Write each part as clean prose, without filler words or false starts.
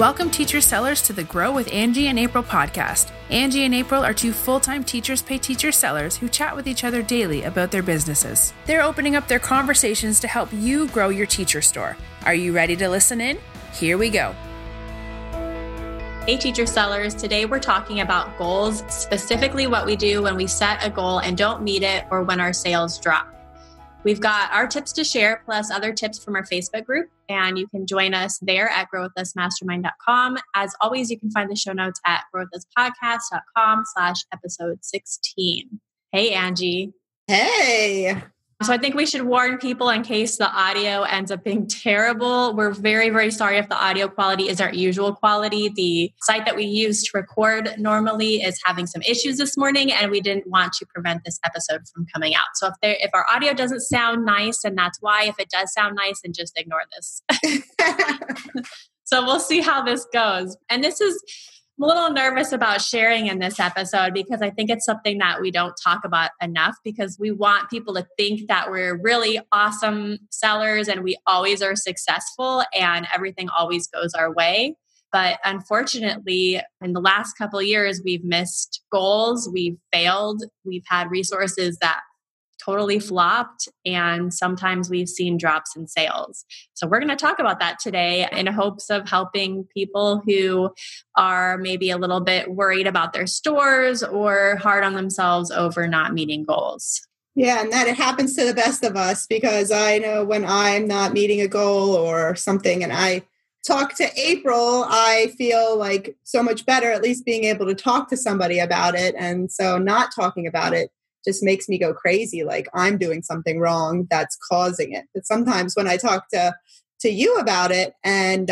Welcome teacher sellers to the Grow with Angie and April podcast. Angie and April are two full-time Teachers Pay Teachers sellers who chat with each other daily about their businesses. They're opening up their conversations to help you grow your teacher store. Are you ready to listen in? Here we go. Hey, teacher sellers. Today we're talking about goals, specifically what we do when we set a goal and don't meet it or when our sales drop. We've got our tips to share, plus other tips from our Facebook group, and you can join us there at growwithusmastermind.com. As always, you can find the show notes at growwithuspodcast.com/episode16. Hey, Angie. Hey. So I think we should warn people in case the audio ends up being terrible. We're very, very sorry if the audio quality is our usual quality. The site that we use to record normally is having some issues this morning, and we didn't want to prevent this episode from coming out. So if our audio doesn't sound nice, and that's why. If it does sound nice, then just ignore this. So we'll see how this goes. And I'm a little nervous about sharing in this episode because I think it's something that we don't talk about enough, because we want people to think that we're really awesome sellers and we always are successful and everything always goes our way. But unfortunately, in the last couple of years, we've missed goals, we've failed, we've had resources that totally flopped, and sometimes we've seen drops in sales. So we're going to talk about that today in hopes of helping people who are maybe a little bit worried about their stores or hard on themselves over not meeting goals. Yeah, and that it happens to the best of us, because I know when I'm not meeting a goal or something and I talk to April, I feel like so much better at least being able to talk to somebody about it. And so not talking about it just makes me go crazy, like I'm doing something wrong that's causing it. But sometimes when I talk to you about it and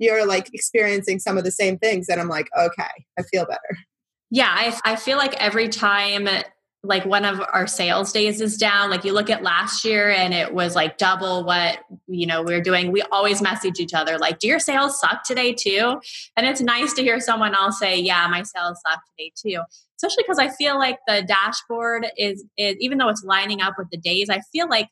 you're like experiencing some of the same things, and I'm like, okay, I feel better. Yeah, I feel like every time like one of our sales days is down, like you look at last year and it was like double what, we're doing. We always message each other like, do your sales suck today too? And it's nice to hear someone else say, yeah, my sales suck today too. Especially because I feel like the dashboard is even though it's lining up with the days, I feel like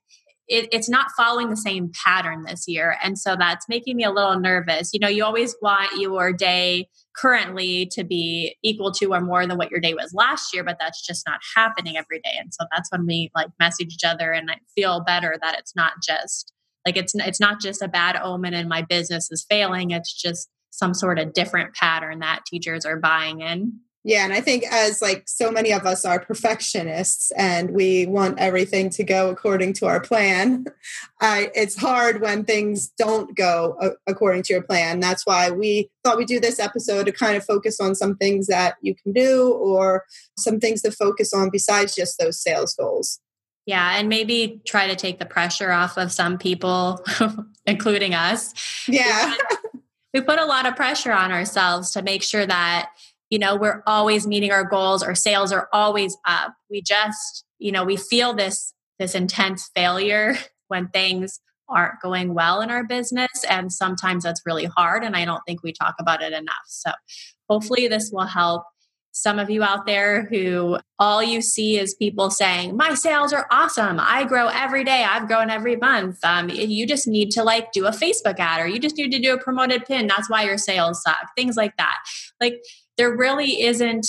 it's not following the same pattern this year. And so that's making me a little nervous. You always want your day currently to be equal to or more than what your day was last year, but that's just not happening every day. And so that's when we like message each other, and I feel better that it's not just like, it's not just a bad omen and my business is failing. It's just some sort of different pattern that teachers are buying in. Yeah. And I think as like so many of us are perfectionists and we want everything to go according to our plan, it's hard when things don't go according to your plan. That's why we thought we'd do this episode to kind of focus on some things that you can do or some things to focus on besides just those sales goals. Yeah. And maybe try to take the pressure off of some people, including us. Yeah. We put a lot of pressure on ourselves to make sure that we're always meeting our goals. Our sales are always up. We just, we feel this intense failure when things aren't going well in our business. And sometimes that's really hard. And I don't think we talk about it enough. So hopefully this will help some of you out there who all you see is people saying, my sales are awesome. I grow every day. I've grown every month. You just need to like do a Facebook ad, or you just need to do a promoted pin. That's why your sales suck. Things like that. Like, there really isn't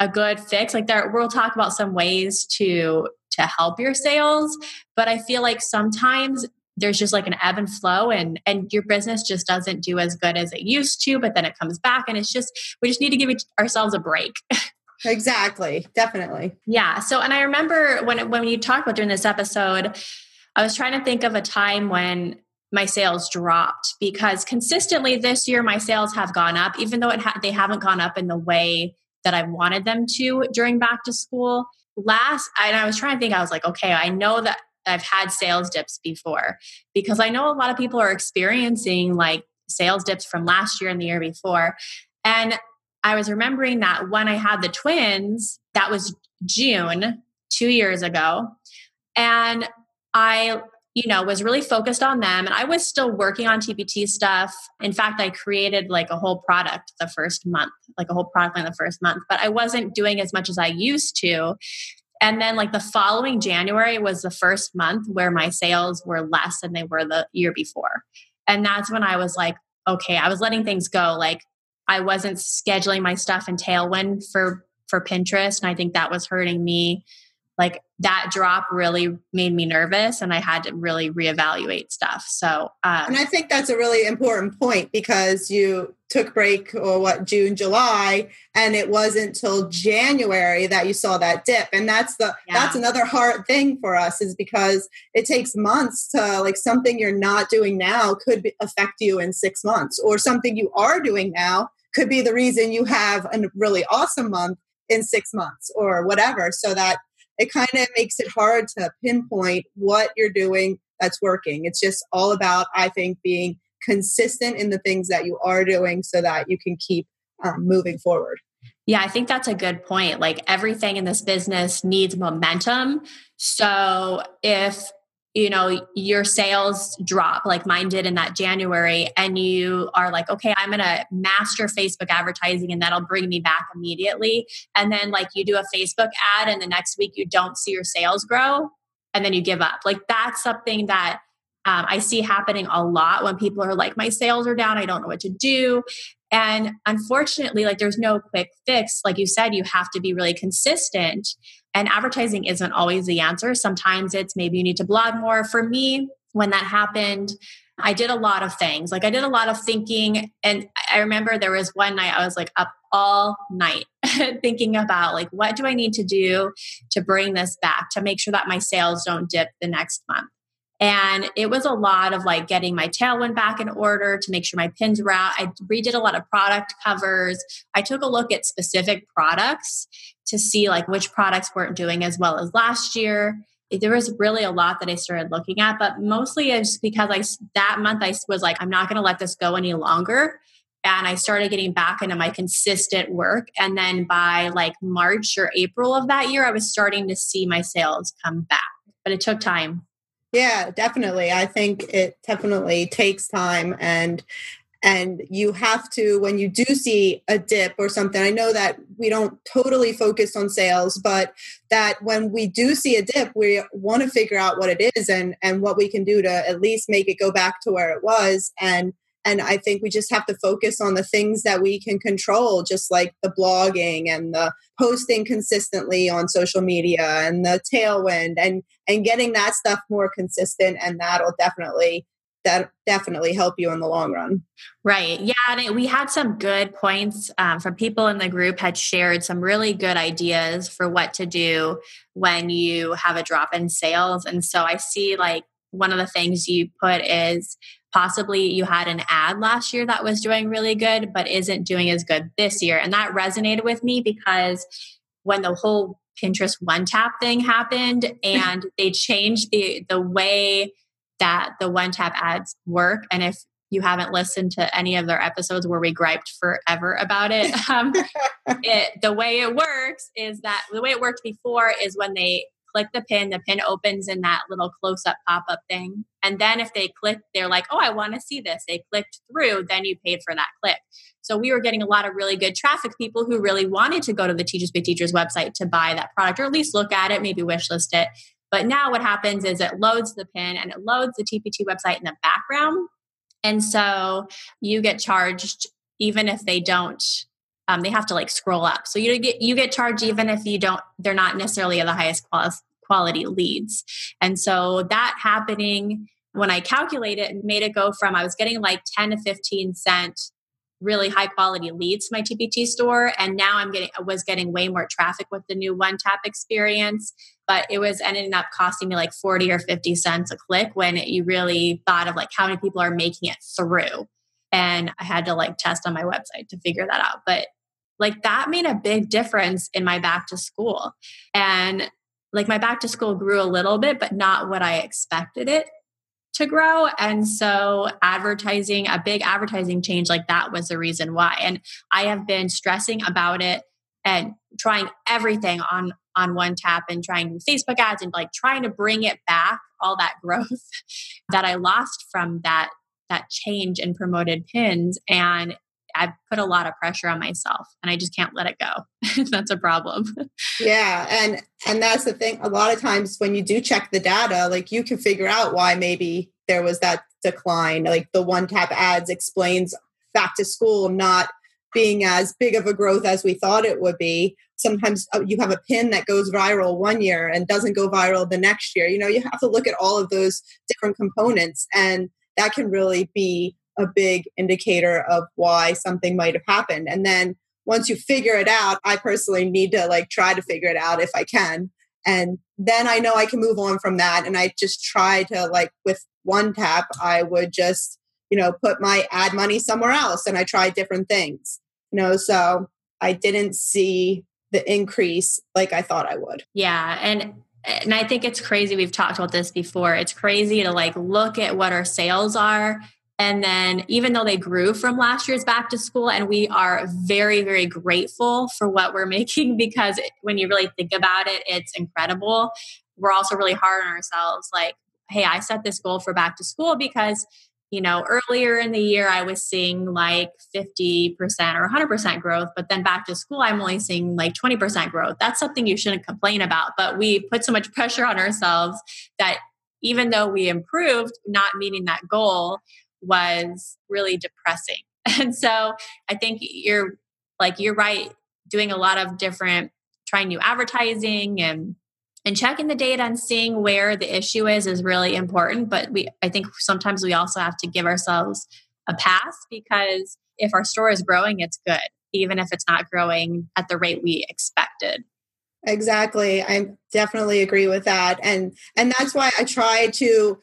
a good fix. Like there, we'll talk about some ways to help your sales, but I feel like sometimes there's just like an ebb and flow, and your business just doesn't do as good as it used to, but then it comes back, and it's just, we just need to give ourselves a break. Exactly. Definitely. Yeah. So, and I remember when you talked about during this episode, I was trying to think of a time when my sales dropped, because consistently this year, my sales have gone up, even though they haven't gone up in the way that I wanted them to during back to school. And I was trying to think, I was like, okay, I know that I've had sales dips before, because I know a lot of people are experiencing like sales dips from last year and the year before. And I was remembering that when I had the twins, that was June 2 years ago. And I was really focused on them. And I was still working on TPT stuff. In fact, I created like a whole product the first month, like a whole product line the first month, but I wasn't doing as much as I used to. And then like the following January was the first month where my sales were less than they were the year before. And that's when I was like, okay, I was letting things go. Like I wasn't scheduling my stuff in Tailwind for Pinterest. And I think that was hurting me. Like that drop really made me nervous and I had to really reevaluate stuff. So, and I think that's a really important point because you took break or June, July, and it wasn't till January that you saw that dip. And that's another hard thing for us is because it takes months to like something you're not doing now could affect you in 6 months, or something you are doing now could be the reason you have a really awesome month in 6 months or whatever. So that it kind of makes it hard to pinpoint what you're doing that's working. It's just all about, I think, being consistent in the things that you are doing so that you can keep moving forward. Yeah, I think that's a good point. Like everything in this business needs momentum. So if your sales drop like mine did in that January and you are like, okay, I'm going to master Facebook advertising and that'll bring me back immediately. And then like you do a Facebook ad and the next week you don't see your sales grow and then you give up. Like that's something that I see happening a lot when people are like, my sales are down. I don't know what to do. And unfortunately, like there's no quick fix. Like you said, you have to be really consistent. And advertising isn't always the answer. Sometimes it's maybe you need to blog more. For me, when that happened, I did a lot of things. Like I did a lot of thinking. And I remember there was one night I was like up all night thinking about like, what do I need to do to bring this back to make sure that my sales don't dip the next month? And it was a lot of like getting my Tailwind back in order to make sure my pins were out. I redid a lot of product covers. I took a look at specific products to see like which products weren't doing as well as last year. There was really a lot that I started looking at, but mostly it's because that month I was like, I'm not going to let this go any longer. And I started getting back into my consistent work. And then by like March or April of that year, I was starting to see my sales come back, but it took time. Yeah, definitely. I think it definitely takes time and you have to, when you do see a dip or something, I know that we don't totally focus on sales, but that when we do see a dip, we want to figure out what it is and what we can do to at least make it go back to where it was. And I think we just have to focus on the things that we can control, just like the blogging and the posting consistently on social media and the Tailwind and getting that stuff more consistent. And that'll definitely help you in the long run. Right. Yeah. And we had some good points from people in the group had shared some really good ideas for what to do when you have a drop in sales. And so I see like one of the things you put is possibly you had an ad last year that was doing really good, but isn't doing as good this year. And that resonated with me because when the whole Pinterest one tap thing happened and they changed the way that the one tap ads work. And if you haven't listened to any of their episodes where we griped forever about it, the way it works is that the way it worked before is when they click the pin opens in that little close-up pop-up thing. And then if they click, they're like, oh, I want to see this. They clicked through, then you paid for that click. So we were getting a lot of really good traffic, people who really wanted to go to the Teachers Pay Teachers website to buy that product, or at least look at it, maybe wish list it. But now what happens is it loads the pin and it loads the TPT website in the background. And so you get charged even if they don't they have to like scroll up. So you get charged even if you don't, they're not necessarily the highest quality leads. And so that happening when I calculated it made it go from, I was getting like 10 to 15 cent really high quality leads to my TPT store. And now I was getting way more traffic with the new one tap experience, but it was ending up costing me like 40 or 50 cents a click when you really thought of like how many people are making it through. And I had to like test on my website to figure that out. But like that made a big difference in my back to school. And like my back to school grew a little bit, but not what I expected it to grow. And so a big advertising change like that was the reason why. And I have been stressing about it and trying everything on one tap and trying new Facebook ads and like trying to bring it back, all that growth that I lost from that change in promoted pins. And I've put a lot of pressure on myself and I just can't let it go. That's a problem. Yeah. And that's the thing. A lot of times when you do check the data, like you can figure out why maybe there was that decline. Like the one-tap ads explains back to school not being as big of a growth as we thought it would be. Sometimes you have a pin that goes viral one year and doesn't go viral the next year. You know, you have to look at all of those different components, and that can really be a big indicator of why something might have happened. And then once you figure it out, I personally need to try to figure it out if I can. And then I know I can move on from that. And I just try to with one tap, I would just, put my ad money somewhere else. And I tried different things, so I didn't see the increase like I thought I would. Yeah. And I think it's crazy. We've talked about this before. It's crazy to look at what our sales are. And then even though they grew from last year's back to school, and we are very, very grateful for what we're making, because when you really think about it, it's incredible. We're also really hard on ourselves. Hey, I set this goal for back to school because, earlier in the year I was seeing 50% or 100% growth, but then back to school, I'm only seeing 20% growth. That's something you shouldn't complain about, but we put so much pressure on ourselves that even though we improved, not meeting that goal was really depressing. And so I think you're right, doing a lot of different, trying new advertising and checking the data and seeing where the issue is really important. But I think sometimes we also have to give ourselves a pass, because if our store is growing, it's good, even if it's not growing at the rate we expected. Exactly. I definitely agree with that. And that's why I try to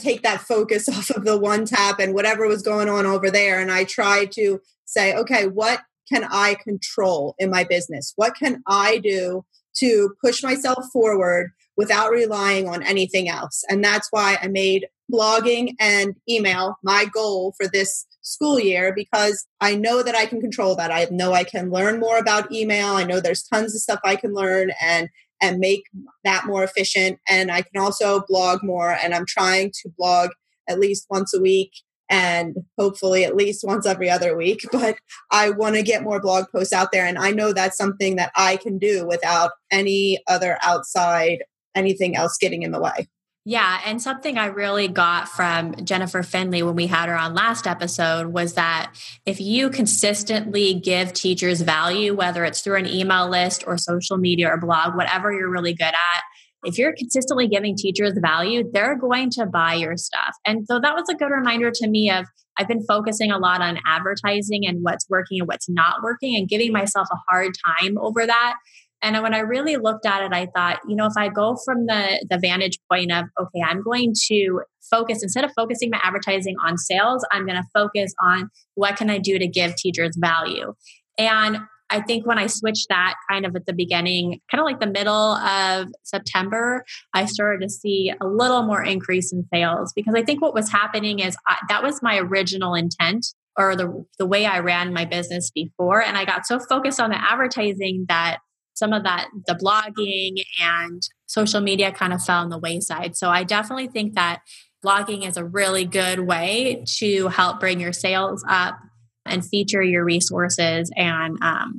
take that focus off of the one tap and whatever was going on over there. And I try to say, okay, what can I control in my business? What can I do to push myself forward without relying on anything else? And that's why I made blogging and email my goal for this school year, because I know that I can control that. I know I can learn more about email. I know there's tons of stuff I can learn and make that more efficient. And I can also blog more. And I'm trying to blog at least once a week and hopefully at least once every other week. But I want to get more blog posts out there. And I know that's something that I can do without any other outside, anything else getting in the way. Yeah. And something I really got from Jennifer Finley when we had her on last episode was that if you consistently give teachers value, whether it's through an email list or social media or blog, whatever you're really good at, if you're consistently giving teachers value, they're going to buy your stuff. And so that was a good reminder to me of, I've been focusing a lot on advertising and what's working and what's not working and giving myself a hard time over that. And when I really looked at it, I thought, if I go from the vantage point of, okay, I'm going to focus, instead of focusing my advertising on sales, I'm going to focus on what can I do to give teachers value. And I think when I switched that kind of at the beginning, kind of the middle of September, I started to see a little more increase in sales, because I think what was happening is that was my original intent, or the way I ran my business before. And I got so focused on the advertising that some of that, the blogging and social media kind of fell on the wayside. So I definitely think that blogging is a really good way to help bring your sales up and feature your resources and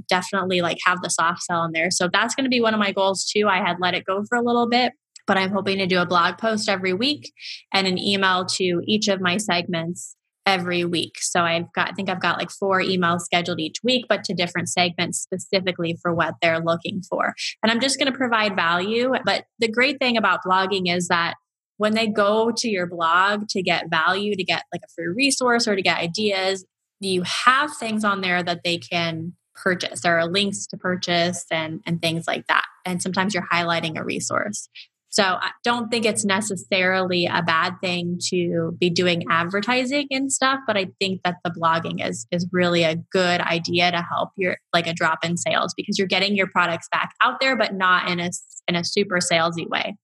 definitely have the soft sell in there. So that's going to be one of my goals too. I had let it go for a little bit, but I'm hoping to do a blog post every week and an email to each of my segments every week. So I think I've got 4 emails scheduled each week, but to different segments specifically for what they're looking for. And I'm just going to provide value. But the great thing about blogging is that when they go to your blog to get value, to get a free resource or to get ideas, you have things on there that they can purchase. There are links to purchase and things like that. And sometimes you're highlighting a resource. So I don't think it's necessarily a bad thing to be doing advertising and stuff, but I think that the blogging is really a good idea to help your a drop in sales, because you're getting your products back out there, but not in a super salesy way.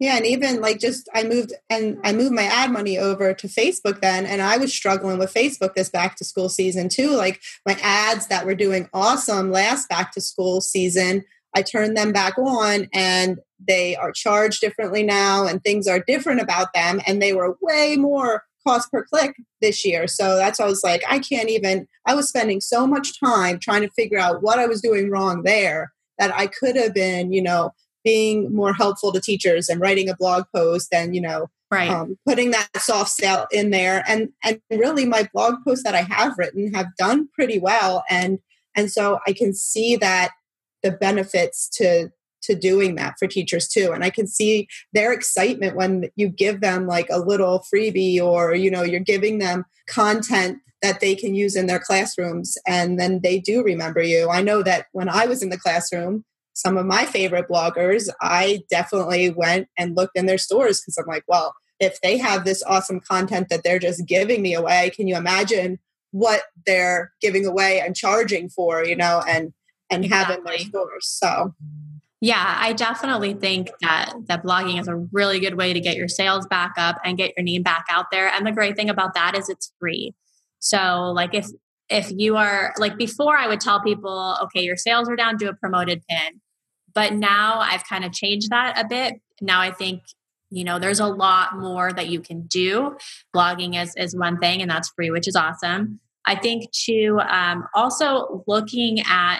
Yeah, and even I moved my ad money over to Facebook then, and I was struggling with Facebook this back to school season too. My ads that were doing awesome last back to school season, I turned them back on, and they are charged differently now and things are different about them. And they were way more cost per click this year. So that's why I was I was spending so much time trying to figure out what I was doing wrong there, that I could have been, being more helpful to teachers and writing a blog post and, Right. Putting that soft sale in there. And really my blog posts that I have written have done pretty well. And so I can see that the benefits to doing that for teachers too. And I can see their excitement when you give them like a little freebie or, you know, you're giving them content that they can use in their classrooms. And then they do remember you. I know that when I was in the classroom, some of my favorite bloggers, I definitely went and looked in their stores because I'm like, well, if they have this awesome content that they're just giving me away, can you imagine what they're giving away and charging for, you know, and exactly. have in their stores. So yeah, I definitely think that blogging is a really good way to get your sales back up and get your name back out there. And the great thing about that is it's free. So like if you are like before I would tell people, okay, your sales are down, do a promoted pin. But now I've kind of changed that a bit. Now I think, you know, there's a lot more that you can do. Blogging is one thing and that's free, which is awesome. I think too, also looking at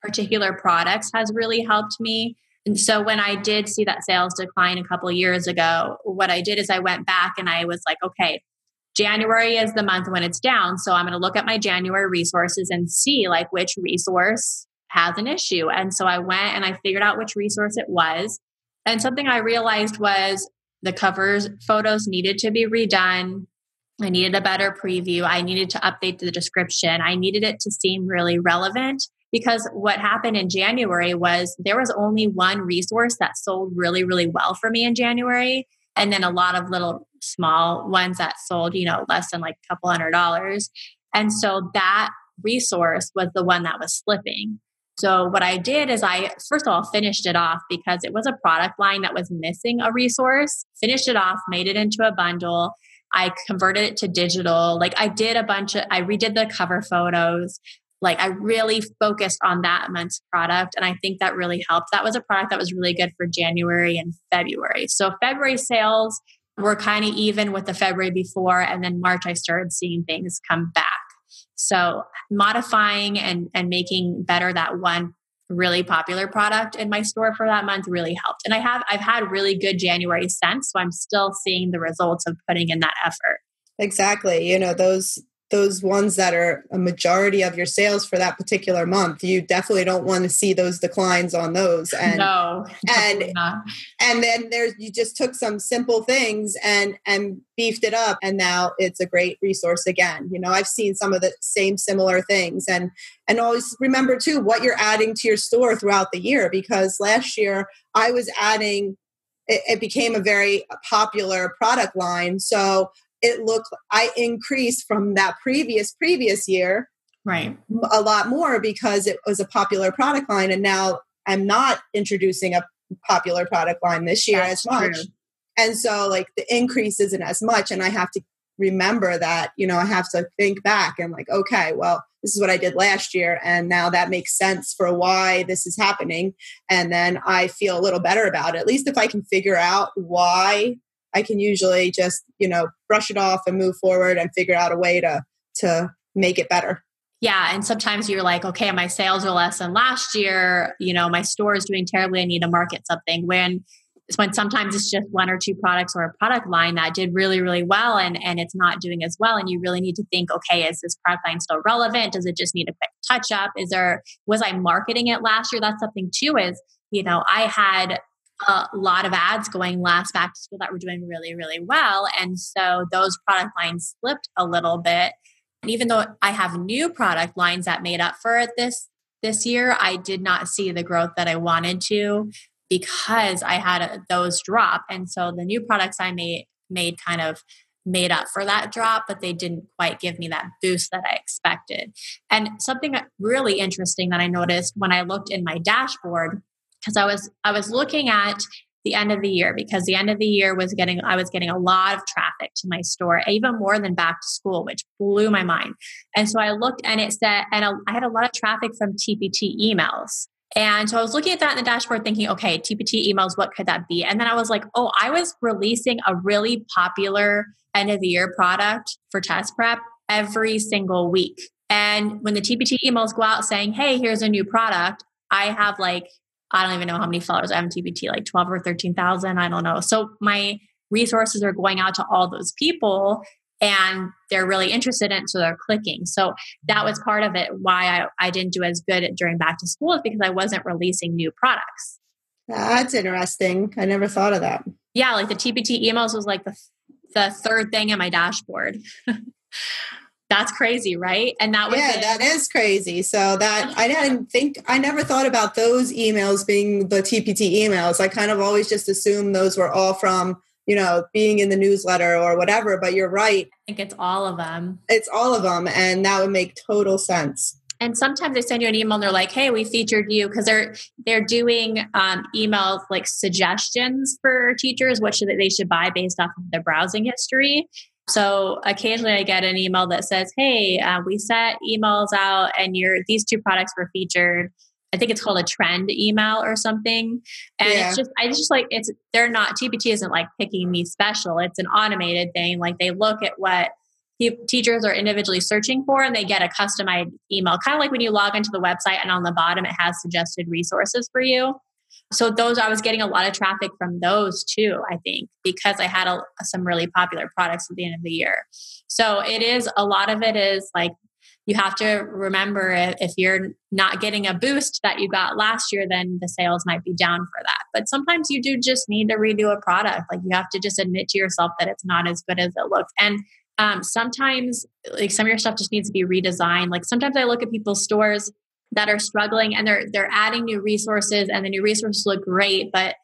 particular products has really helped me. And so when I did see that sales decline a couple of years ago, what I did is I went back and I was like, okay, January is the month when it's down. So I'm going to look at my January resources and see like which resource has an issue. And so I went and I figured out which resource it was. And something I realized was the covers photos needed to be redone. I needed a better preview. I needed to update the description. I needed it to seem really relevant. Because what happened in January was there was only one resource that sold really, really well for me in January. And then a lot of little small ones that sold, you know, less than like a couple $100. And so that resource was the one that was slipping. So what I did is I, first of all, finished it off because it was a product line that was missing a resource, finished it off, made it into a bundle. I converted it to digital. Like I did I redid the cover photos. Like I really focused on that month's product. And I think that really helped. That was a product that was really good for January and February. So February sales were kind of even with the February before. And then March, I started seeing things come back. So modifying and making better that one really popular product in my store for that month really helped. And I've had really good January since. So I'm still seeing the results of putting in that effort. Exactly. You know, those ones that are a majority of your sales for that particular month, you definitely don't want to see those declines on those. And, no, and then you just took some simple things and beefed it up. And now it's a great resource again. You know, I've seen some of the same similar things and always remember too, what you're adding to your store throughout the year, because last year I was adding, it became a very popular product line. So it looked, I increased from that previous year, right, a lot more because it was a popular product line. And now I'm not introducing a popular product line this year as much. True. And so like the increase isn't as much. And I have to remember that, you know, I have to think back and like, okay, well, this is what I did last year. And now that makes sense for why this is happening. And then I feel a little better about it. At least if I can figure out why, I can usually just, you know, brush it off and move forward and figure out a way to make it better. Yeah. And sometimes you're like, okay, my sales are less than last year. You know, my store is doing terribly. I need to market something. When sometimes it's just one or two products or a product line that did really, really well and it's not doing as well. And you really need to think, okay, is this product line still relevant? Does it just need a quick touch up? Was I marketing it last year? That's something too is, you know, I had a lot of ads going last back to school that were doing really, really well. And so those product lines slipped a little bit. And even though I have new product lines that made up for it this year, I did not see the growth that I wanted to because I had those drop. And so the new products I made kind of made up for that drop, but they didn't quite give me that boost that I expected. And something really interesting that I noticed when I looked in my dashboard, because I was looking at the end of the year because the end of the year I was getting a lot of traffic to my store, even more than back to school, which blew my mind. And so I looked and it said, I had a lot of traffic from TPT emails. And so I was looking at that in the dashboard thinking, okay, TPT emails, what could that be? And then I was like, oh, I was releasing a really popular end of the year product for test prep every single week. And when the TPT emails go out saying, hey, here's a new product, I have like, I don't even know how many followers I have on TBT, like 12 or 13,000. I don't know. So my resources are going out to all those people and they're really interested in it, so they're clicking. So that was part of it, why I didn't do as good during back to school, is because I wasn't releasing new products. That's interesting. I never thought of that. Yeah, like the TPT emails was like the third thing in my dashboard. That's crazy, right? And that was that is crazy. So that I never thought about those emails being the TPT emails. I kind of always just assumed those were all from, you know, being in the newsletter or whatever, but you're right. I think it's all of them. It's all of them. And that would make total sense. And sometimes they send you an email and they're like, hey, we featured you, because they're doing emails like suggestions for teachers, what should they should buy based off of their browsing history. So occasionally I get an email that says, hey, we sent emails out and these two products were featured. I think it's called a trend email or something. And TPT isn't like picking me special. It's an automated thing. Like they look at what teachers are individually searching for, and they get a customized email, kind of like when you log into the website and on the bottom it has suggested resources for you. So those, I was getting a lot of traffic from those too, I think, because I had some really popular products at the end of the year. So it is, a lot of it is like, you have to remember if you're not getting a boost that you got last year, then the sales might be down for that. But sometimes you do just need to redo a product. Like you have to just admit to yourself that it's not as good as it looks. And sometimes like some of your stuff just needs to be redesigned. Like sometimes I look at people's stores that are struggling and they're adding new resources and the new resources look great, but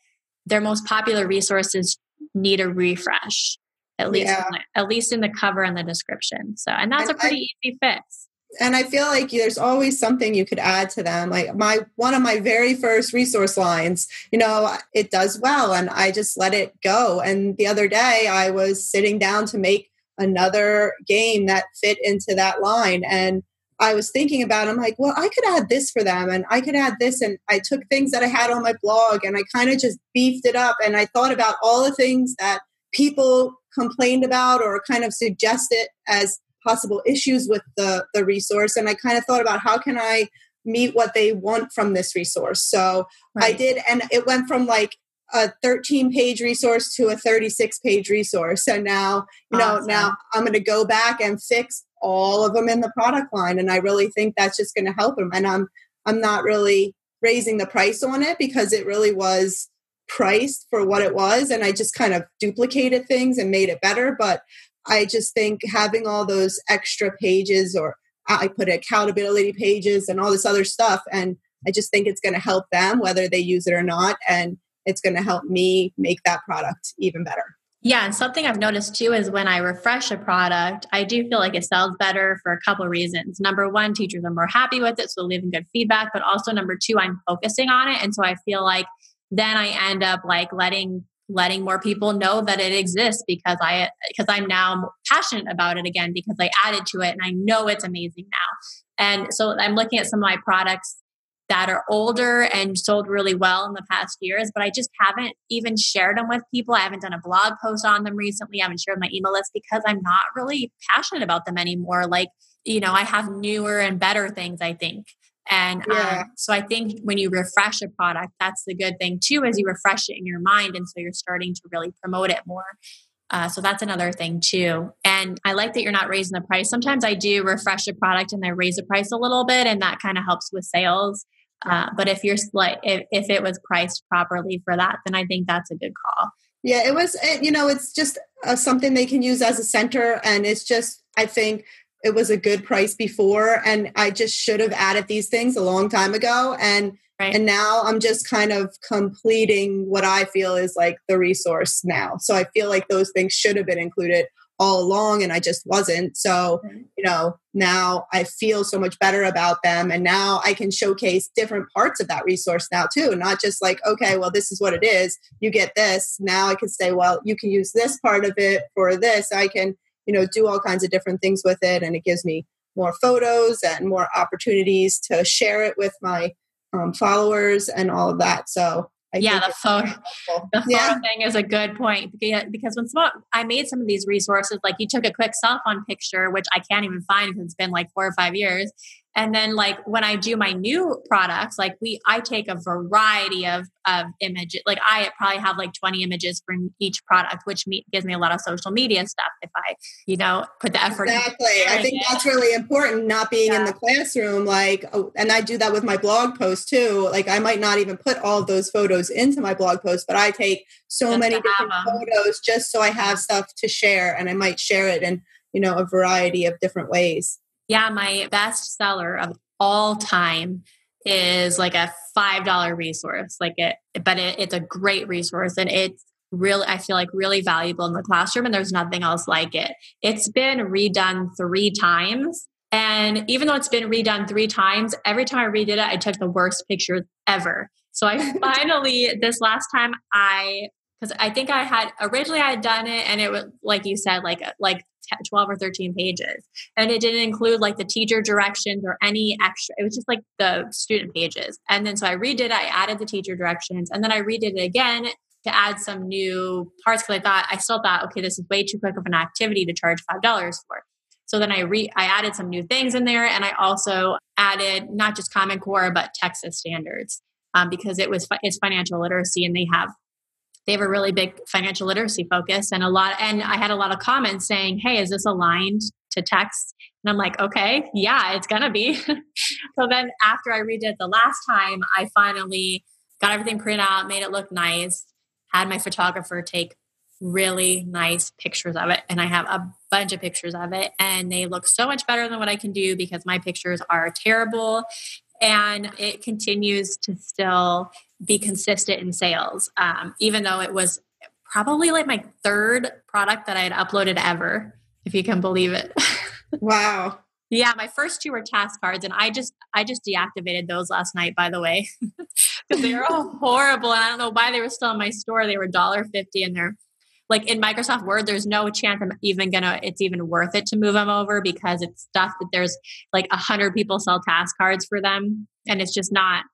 their most popular resources need a refresh, at least in the cover and the description. So, and that's a pretty easy fix. And I feel like there's always something you could add to them. Like one of my very first resource lines, you know, it does well and I just let it go. And the other day I was sitting down to make another game that fit into that line. And I was thinking about, I'm like, well, I could add this for them and I could add this. And I took things that I had on my blog and I kind of just beefed it up. And I thought about all the things that people complained about or kind of suggested as possible issues with the resource. And I kind of thought about how can I meet what they want from this resource. So right. I did. And it went from like a 13-page resource to a 36-page resource. So now, you know, now I'm going to go back and fix all of them in the product line. And I really think that's just going to help them. And I'm not really raising the price on it because it really was priced for what it was. And I just kind of duplicated things and made it better. But I just think having all those extra pages, or I put accountability pages and all this other stuff. And I just think it's going to help them whether they use it or not. And it's going to help me make that product even better. Yeah. And something I've noticed too is when I refresh a product, I do feel like it sells better for a couple of reasons. Number one, teachers are more happy with it, so they're leaving good feedback. But also number two, I'm focusing on it. And so I feel like then I end up like letting more people know that it exists because I'm now passionate about it again, because I added to it and I know it's amazing now. And so I'm looking at some of my products that are older and sold really well in the past years, but I just haven't even shared them with people. I haven't done a blog post on them recently. I haven't shared my email list because I'm not really passionate about them anymore. Like, you know, I have newer and better things, I think. And so I think when you refresh a product, that's the good thing too, is you refresh it in your mind. And so you're starting to really promote it more. So that's another thing too. And I like that you're not raising the price. Sometimes I do refresh a product and I raise the price a little bit, and that kind of helps with sales. But if you're like, if it was priced properly for that, then I think that's a good call. Yeah, it was, you know, it's just something they can use as a center. And it's just, I think it was a good price before. And I just should have added these things a long time ago. And now I'm just kind of completing what I feel is like the resource now. So I feel like those things should have been included all along and I just wasn't. So, you know, now I feel so much better about them. And now I can showcase different parts of that resource now too. Not just like, okay, well, this is what it is. You get this. Now I can say, well, you can use this part of it for this. I can, you know, do all kinds of different things with it. And it gives me more photos and more opportunities to share it with my followers and all of that. So the photo thing is a good point, because when I made some of these resources, like you took a quick cell phone picture, which I can't even find because it's been like 4 or 5 years, And then like when I do my new products, like I take a variety of images. Like I probably have like 20 images for each product, which gives me a lot of social media stuff if I, put the effort. Exactly. I think that's really important, not being in the classroom. Like, and I do that with my blog post too. Like I might not even put all of those photos into my blog post, but I take so many different photos just so I have stuff to share, and I might share it in, a variety of different ways. Yeah, my best seller of all time is like a $5 resource. It's a great resource, and it's really, I feel like, really valuable in the classroom, and there's nothing else like it. It's been redone 3 times. And even though it's been redone 3 times, every time I redid it, I took the worst pictures ever. So I finally, this last time because I think I had done it, and it was like you said, like 12 or 13 pages. And it didn't include like the teacher directions or any extra. It was just like the student pages. And then so I redid it. I added the teacher directions, and then I redid it again to add some new parts, because I still thought, okay, this is way too quick of an activity to charge $5 for. So then I added some new things in there, and I also added not just Common Core but Texas standards, because it's financial literacy, and they have a really big financial literacy focus, and I had a lot of comments saying, hey, is this aligned to text? And I'm like, okay, yeah, it's going to be. So then after I redid it the last time, I finally got everything printed out, made it look nice, had my photographer take really nice pictures of it. And I have a bunch of pictures of it, and they look so much better than what I can do because my pictures are terrible. And it continues to still be consistent in sales, even though it was probably like my 3rd product that I had uploaded ever, if you can believe it. Wow. Yeah, my first 2 were task cards, and I just deactivated those last night, by the way, because they were all horrible, and I don't know why they were still in my store. They were $1.50, and they're like in Microsoft Word. There's no chance it's even worth it to move them over, because it's stuff that there's like 100 people sell task cards for them, and it's just not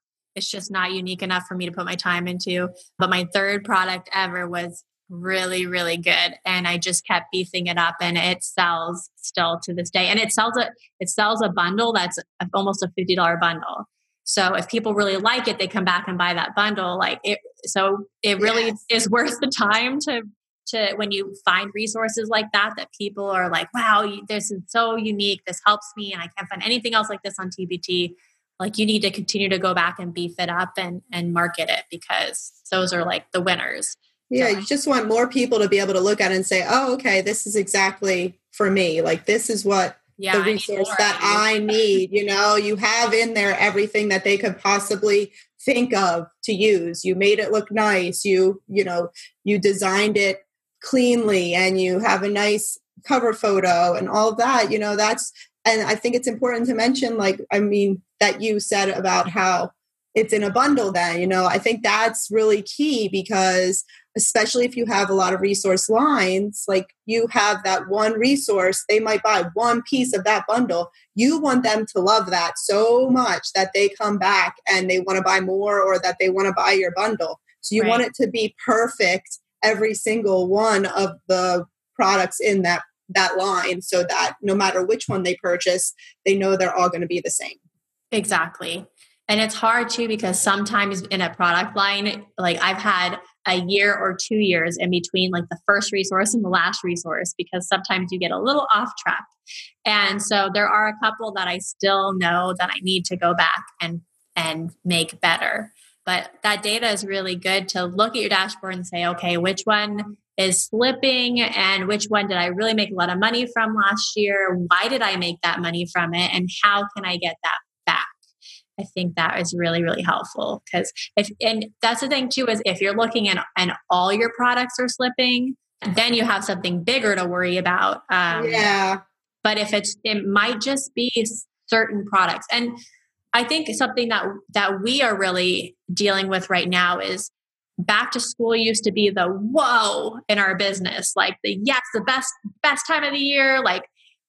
unique enough for me to put my time into. But my 3rd product ever was really, really good, and I just kept beefing it up, and it sells still to this day. And it sells a bundle that's almost a $50 bundle. So if people really like it, they come back and buy that bundle. It really is worth the time to when you find resources like that people are like, wow, this is so unique. This helps me, and I can't find anything else like this on TBT. Like you need to continue to go back and beef it up and market it, because those are like the winners. Yeah, you just want more people to be able to look at it and say, oh, okay, this is exactly for me. Like this is what the resource I need. You have in there everything that they could possibly think of to use. You made it look nice. You designed it cleanly, and you have a nice cover photo and all of that, and I think it's important to mention, that you said about how it's in a bundle then, I think that's really key, because especially if you have a lot of resource lines, like you have that one resource, they might buy one piece of that bundle. You want them to love that so much that they come back and they want to buy more, or that they want to buy your bundle. So you want it to be perfect, every single one of the products in that line, so that no matter which one they purchase, they know they're all going to be the same. Exactly. And it's hard too, because sometimes in a product line, like I've had a year or 2 years in between like the first resource and the last resource, because sometimes you get a little off track. And so there are a couple that I still know that I need to go back and make better. But that data is really good to look at your dashboard and say, okay, which one is slipping, and which one did I really make a lot of money from last year? Why did I make that money from it? And how can I get that back? I think that is really, really helpful, because and that's the thing too, is if you're looking and all your products are slipping, then you have something bigger to worry about. But if it might just be certain products. And I think something that we are really dealing with right now is back to school used to be the whoa in our business, like the best time of the year, like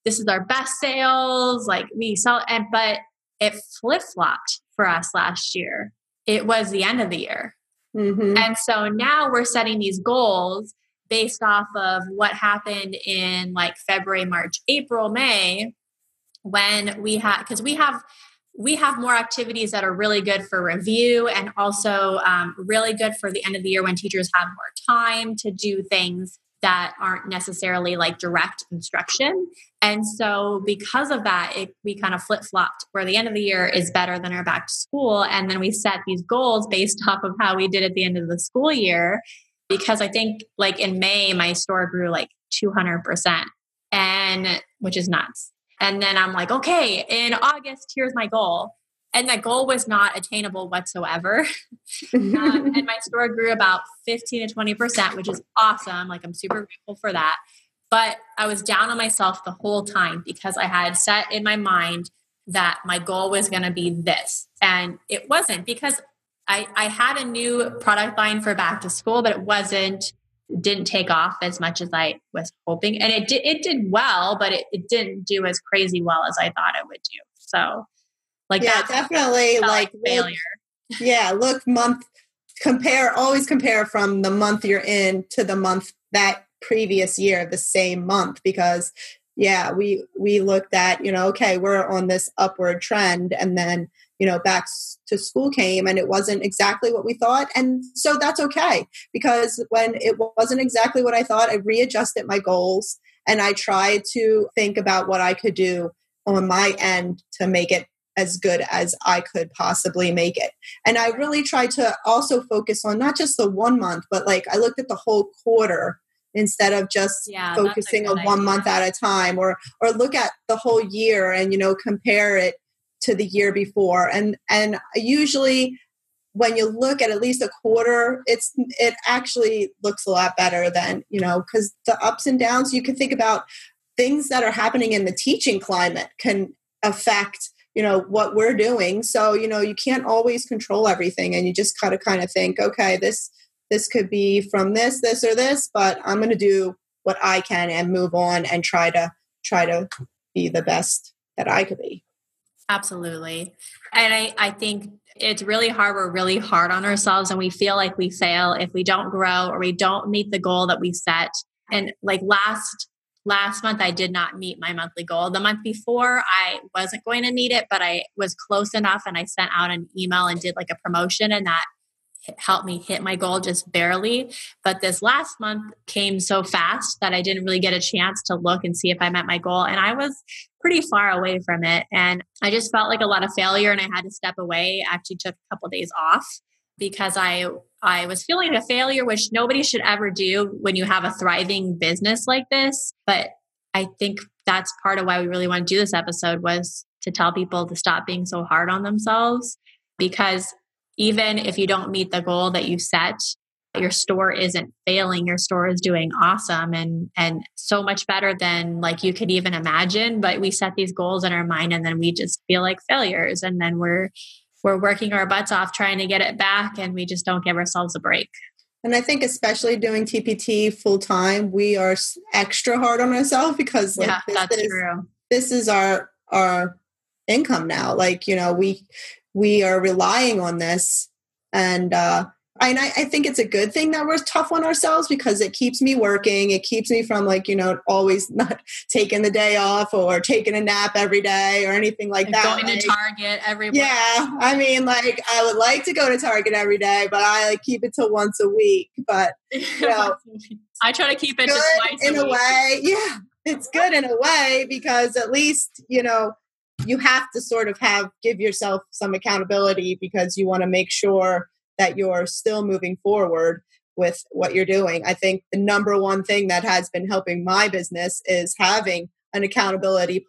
this is our best sales, like we sell, but it flip-flopped for us last year. It was the end of the year. Mm-hmm. And so now we're setting these goals based off of what happened in like February, March, April, May, when we have, because we have more activities that are really good for review and also really good for the end of the year when teachers have more time to do things that aren't necessarily like direct instruction. And so because of that, we kind of flip-flopped where the end of the year is better than our back to school. And then we set these goals based off of how we did at the end of the school year, because I think like in May, my store grew like 200%, and which is nuts. And then I'm like, okay, in August, here's my goal. And that goal was not attainable whatsoever. And my store grew about 15 to 20%, which is awesome. Like I'm super grateful for that. But I was down on myself the whole time because I had set in my mind that my goal was going to be this. And it wasn't, because I had a new product line for back to school, but it didn't take off as much as I was hoping. And it did well, but it didn't do as crazy well as I thought it would do. So like, yeah, definitely like failure. Yeah. Look, always compare from the month you're in to the month that previous year, the same month, because yeah, we looked at, okay, we're on this upward trend, and then, back to school came and it wasn't exactly what we thought. And so that's okay, because when it wasn't exactly what I thought, I readjusted my goals and I tried to think about what I could do on my end to make it as good as I could possibly make it. And I really tried to also focus on not just the 1 month, but like I looked at the whole quarter instead of just focusing on 1 month at a time, or look at the whole year and, compare it to the year before. And usually when you look at least a quarter, it actually looks a lot better than, because the ups and downs, you can think about things that are happening in the teaching climate can affect what we're doing. So, you can't always control everything, and you just gotta kind of think, okay, this could be from this, this, or this, but I'm going to do what I can and move on and try to be the best that I could be. Absolutely. And I think it's really hard. We're really hard on ourselves, and we feel like we fail if we don't grow or we don't meet the goal that we set. And like last month, I did not meet my monthly goal. The month before, I wasn't going to meet it, but I was close enough, and I sent out an email and did like a promotion, and that helped me hit my goal just barely. But this last month came so fast that I didn't really get a chance to look and see if I met my goal. And I was pretty far away from it. And I just felt like a lot of failure, and I had to step away. I actually took a couple of days off because I was feeling a failure, which nobody should ever do when you have a thriving business like this. But I think that's part of why we really want to do this episode, was to tell people to stop being so hard on themselves, because even if you don't meet the goal that you set, your store isn't failing. Your store is doing awesome and so much better than like you could even imagine. But we set these goals in our mind, and then we just feel like failures, and then we're working our butts off trying to get it back, and we just don't give ourselves a break. And I think especially doing TPT full-time, we are extra hard on ourselves, because like, this is our income now. Like, we are relying on this. And I think it's a good thing that we're tough on ourselves, because it keeps me working. It keeps me from like, always not taking the day off or taking a nap every day or anything like that. Going to Target every week. Yeah. I mean, like I would like to go to Target every day, but I like, keep it to once a week. But I try to keep it just twice a week. In a way. Yeah. It's good in a way, because at least, you have to sort of give yourself some accountability, because you want to make sure that you're still moving forward with what you're doing. I think the number one thing that has been helping my business is having an accountability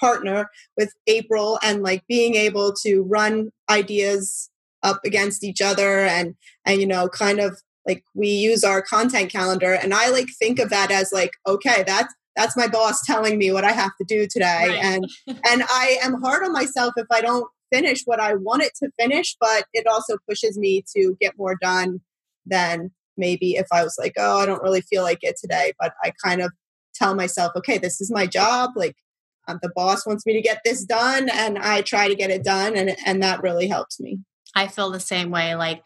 partner with April, and like being able to run ideas up against each other, and kind of like we use our content calendar, and I like think of that as like, okay, that's my boss telling me what I have to do today. Right. And I am hard on myself if I don't finish what I want it to finish, but it also pushes me to get more done than maybe if I was like, oh, I don't really feel like it today. But I kind of tell myself, okay, this is my job. Like the boss wants me to get this done, and I try to get it done. And that really helps me. I feel the same way. Like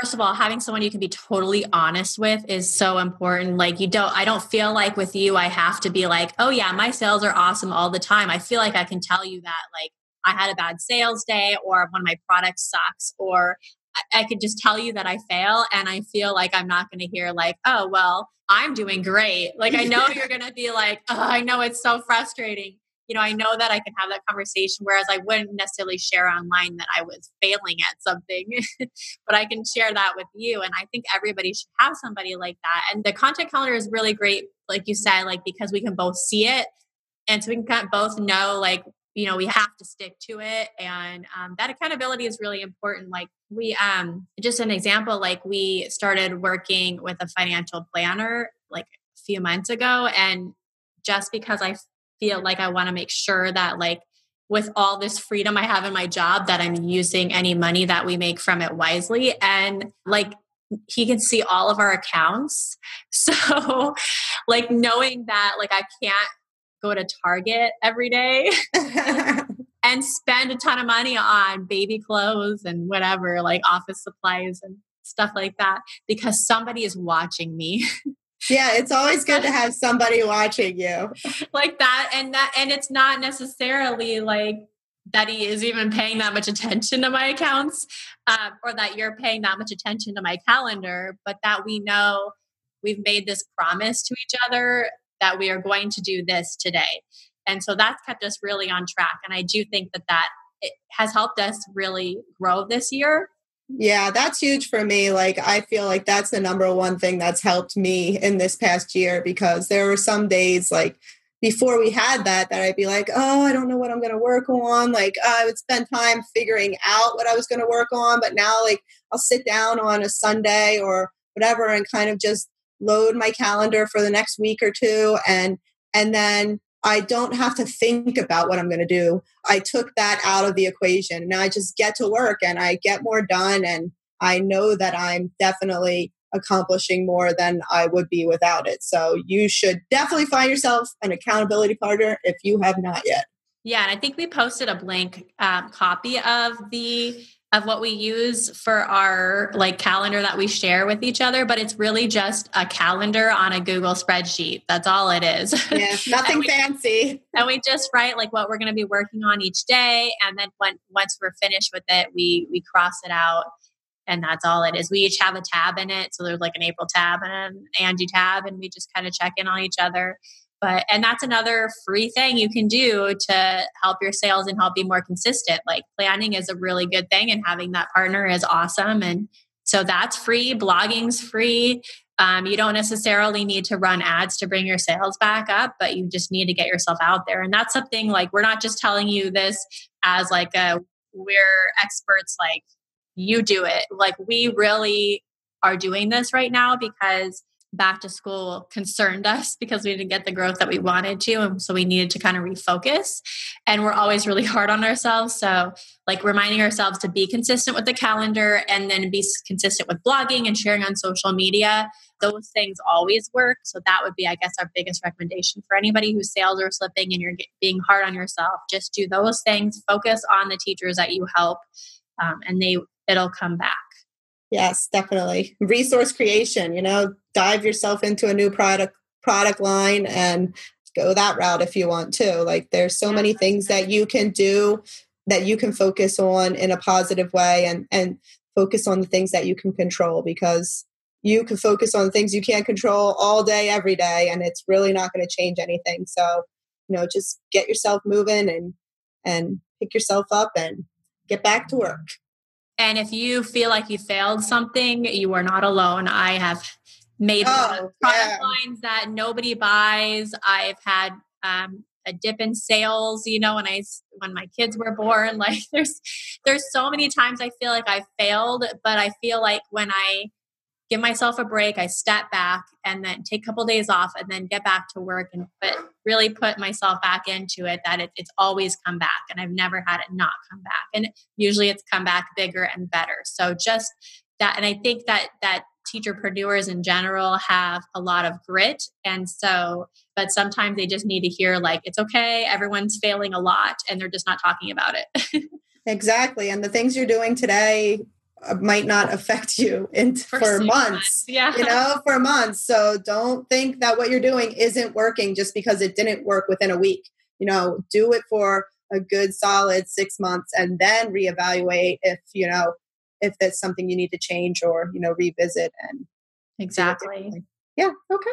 First of all, having someone you can be totally honest with is so important. Like I don't feel like with you, I have to be like, oh yeah, my sales are awesome all the time. I feel like I can tell you that like I had a bad sales day or one of my products sucks, or I could just tell you that I fail. And I feel like I'm not going to hear like, oh, well, I'm doing great. Like, I know you're going to be like, oh, I know it's so frustrating. You know, I know that I can have that conversation, whereas I wouldn't necessarily share online that I was failing at something, but I can share that with you. And I think everybody should have somebody like that. And the content calendar is really great, like you said, like because we can both see it. And so we can kind of both know, like, you know, we have to stick to it. And that accountability is really important. Like we, just an example, like we started working with a financial planner like a few months ago. And just because I feel like I want to make sure that like with all this freedom I have in my job that I'm using any money that we make from it wisely. And like he can see all of our accounts. So like knowing that like I can't go to Target every day and spend a ton of money on baby clothes and whatever, like office supplies and stuff like that, because somebody is watching me. Yeah, it's always good to have somebody watching you like that. And that, and it's not necessarily like that he is even paying that much attention to my accounts, or that you're paying that much attention to my calendar, but that we know we've made this promise to each other that we are going to do this today. And so that's kept us really on track. And I do think that it has helped us really grow this year. Yeah, that's huge for me. Like, I feel like that's the number one thing that's helped me in this past year, because there were some days like before we had that I'd be like, oh, I don't know what I'm going to work on. Like I would spend time figuring out what I was going to work on. But now like I'll sit down on a Sunday or whatever and kind of just load my calendar for the next week or two. And then I don't have to think about what I'm going to do. I took that out of the equation. Now I just get to work and I get more done. And I know that I'm definitely accomplishing more than I would be without it. So you should definitely find yourself an accountability partner if you have not yet. Yeah. And I think we posted a blank copy of what we use for our like calendar that we share with each other, but it's really just a calendar on a Google spreadsheet. That's all it is. Yeah, nothing and fancy. And we just write like what we're going to be working on each day. And then once we're finished with it, we cross it out, and that's all it is. We each have a tab in it. So there's like an April tab and an Angie tab, and we just kind of check in on each other. And that's another free thing you can do to help your sales and help be more consistent. Like planning is a really good thing, and having that partner is awesome. And so that's free. Blogging's free. You don't necessarily need to run ads to bring your sales back up, but you just need to get yourself out there. And that's something like, we're not just telling you this as like we're experts, like you do it. Like we really are doing this right now because back to school concerned us, because we didn't get the growth that we wanted to. And so we needed to kind of refocus, and we're always really hard on ourselves. So like reminding ourselves to be consistent with the calendar, and then be consistent with blogging and sharing on social media. Those things always work. So that would be, I guess, our biggest recommendation for anybody whose sales are slipping and you're being hard on yourself. Just do those things, focus on the teachers that you help, and it'll come back. Yes, definitely. Resource creation, you know, dive yourself into a new product line and go that route if you want to. Like there's so many things that you can do that you can focus on in a positive way, and focus on the things that you can control, because you can focus on things you can't control all day, every day, and it's really not going to change anything. So, you know, just get yourself moving and pick yourself up and get back to work. And if you feel like you failed something, you are not alone. I have made product lines that nobody buys. I've had a dip in sales, you know, when my kids were born. Like there's so many times I feel like I failed, but I feel like when I give myself a break, I step back and then take a couple of days off and then get back to work but really put myself back into it, that it's always come back, and I've never had it not come back. And usually it's come back bigger and better. So just that. And I think that teacherpreneurs in general have a lot of grit. And so, but sometimes they just need to hear like, it's okay, everyone's failing a lot, and they're just not talking about it. Exactly. And the things you're doing today might not affect you for months, yeah. For months. So don't think that what you're doing isn't working just because it didn't work within a week. Do it for a good solid 6 months and then reevaluate if that's something you need to change or, revisit. And exactly. Yeah. Okay.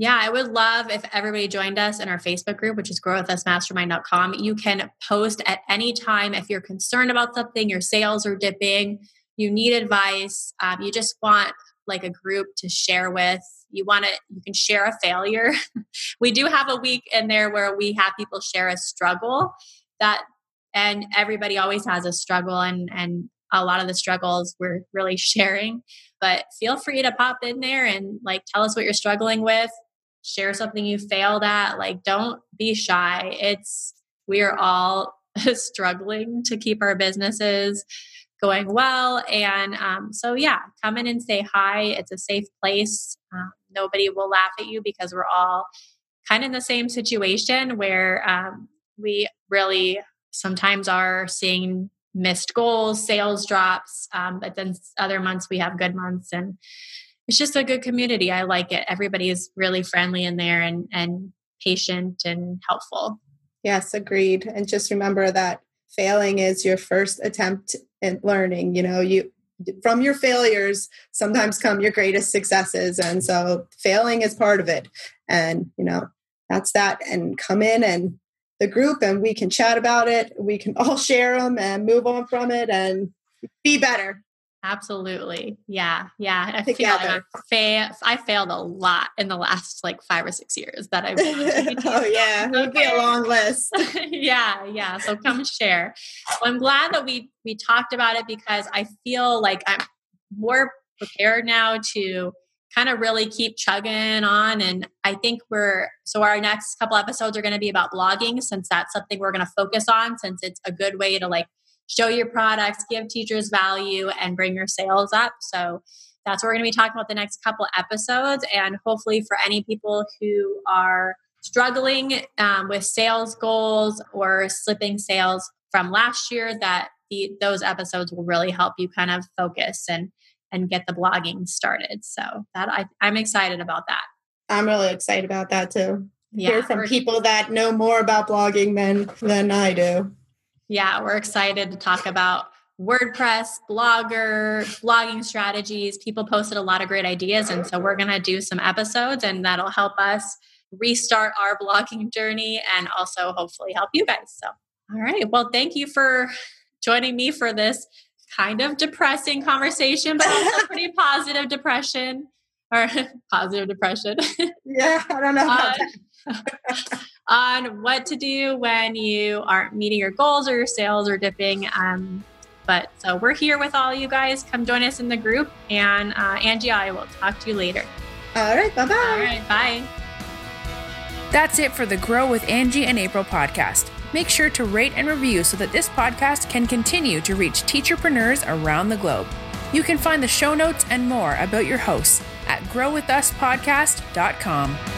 Yeah. I would love if everybody joined us in our Facebook group, which is growwithusmastermind.com. You can post at any time. If you're concerned about something, your sales are dipping, you need advice. You just want a group to share with. You can share a failure. We do have a week in there where we have people share a struggle and everybody always has a struggle and a lot of the struggles we're really sharing, but feel free to pop in there and tell us what you're struggling with, share something you failed at. Don't be shy. We are all struggling to keep our businesses going well. And so come in and say hi. It's a safe place. Nobody will laugh at you because we're all kind of in the same situation where we really sometimes are seeing missed goals, sales drops. But then other months we have good months, and it's just a good community. I like it. Everybody is really friendly in there and patient and helpful. Yes, agreed. And just remember that failing is your first attempt at learning. From your failures sometimes come your greatest successes. And so failing is part of it. And, that's that. And come in and the group and we can chat about it. We can all share them and move on from it and be better. Absolutely. Yeah. Yeah. I feel like I failed a lot in the last 5 or 6 years that I've been. Oh yeah. It would be a long list. Yeah. Yeah. So come share. Well, I'm glad that we talked about it because I feel like I'm more prepared now to kind of really keep chugging on. And I think our next couple episodes are going to be about blogging, since that's something we're going to focus on, since it's a good way to show your products, give teachers value, and bring your sales up. So that's what we're going to be talking about the next couple episodes. And hopefully for any people who are struggling with sales goals or slipping sales from last year, that those episodes will really help you kind of focus and get the blogging started. So that I'm excited about that. I'm really excited about that too. Yeah, hear from people that know more about blogging than I do. Yeah, we're excited to talk about WordPress, Blogger, blogging strategies. People posted a lot of great ideas. And so we're going to do some episodes, and that'll help us restart our blogging journey and also hopefully help you guys. So, all right. Well, thank you for joining me for this kind of depressing conversation, but also pretty positive depression or positive depression. Yeah, I don't know about that. On what to do when you aren't meeting your goals or your sales are dipping. But so we're here with all you guys. Come join us in the group. And Angie, I will talk to you later. All right. Bye-bye. All right. Bye. That's it for the Grow with Angie and April podcast. Make sure to rate and review so that this podcast can continue to reach teacherpreneurs around the globe. You can find the show notes and more about your hosts at growwithuspodcast.com.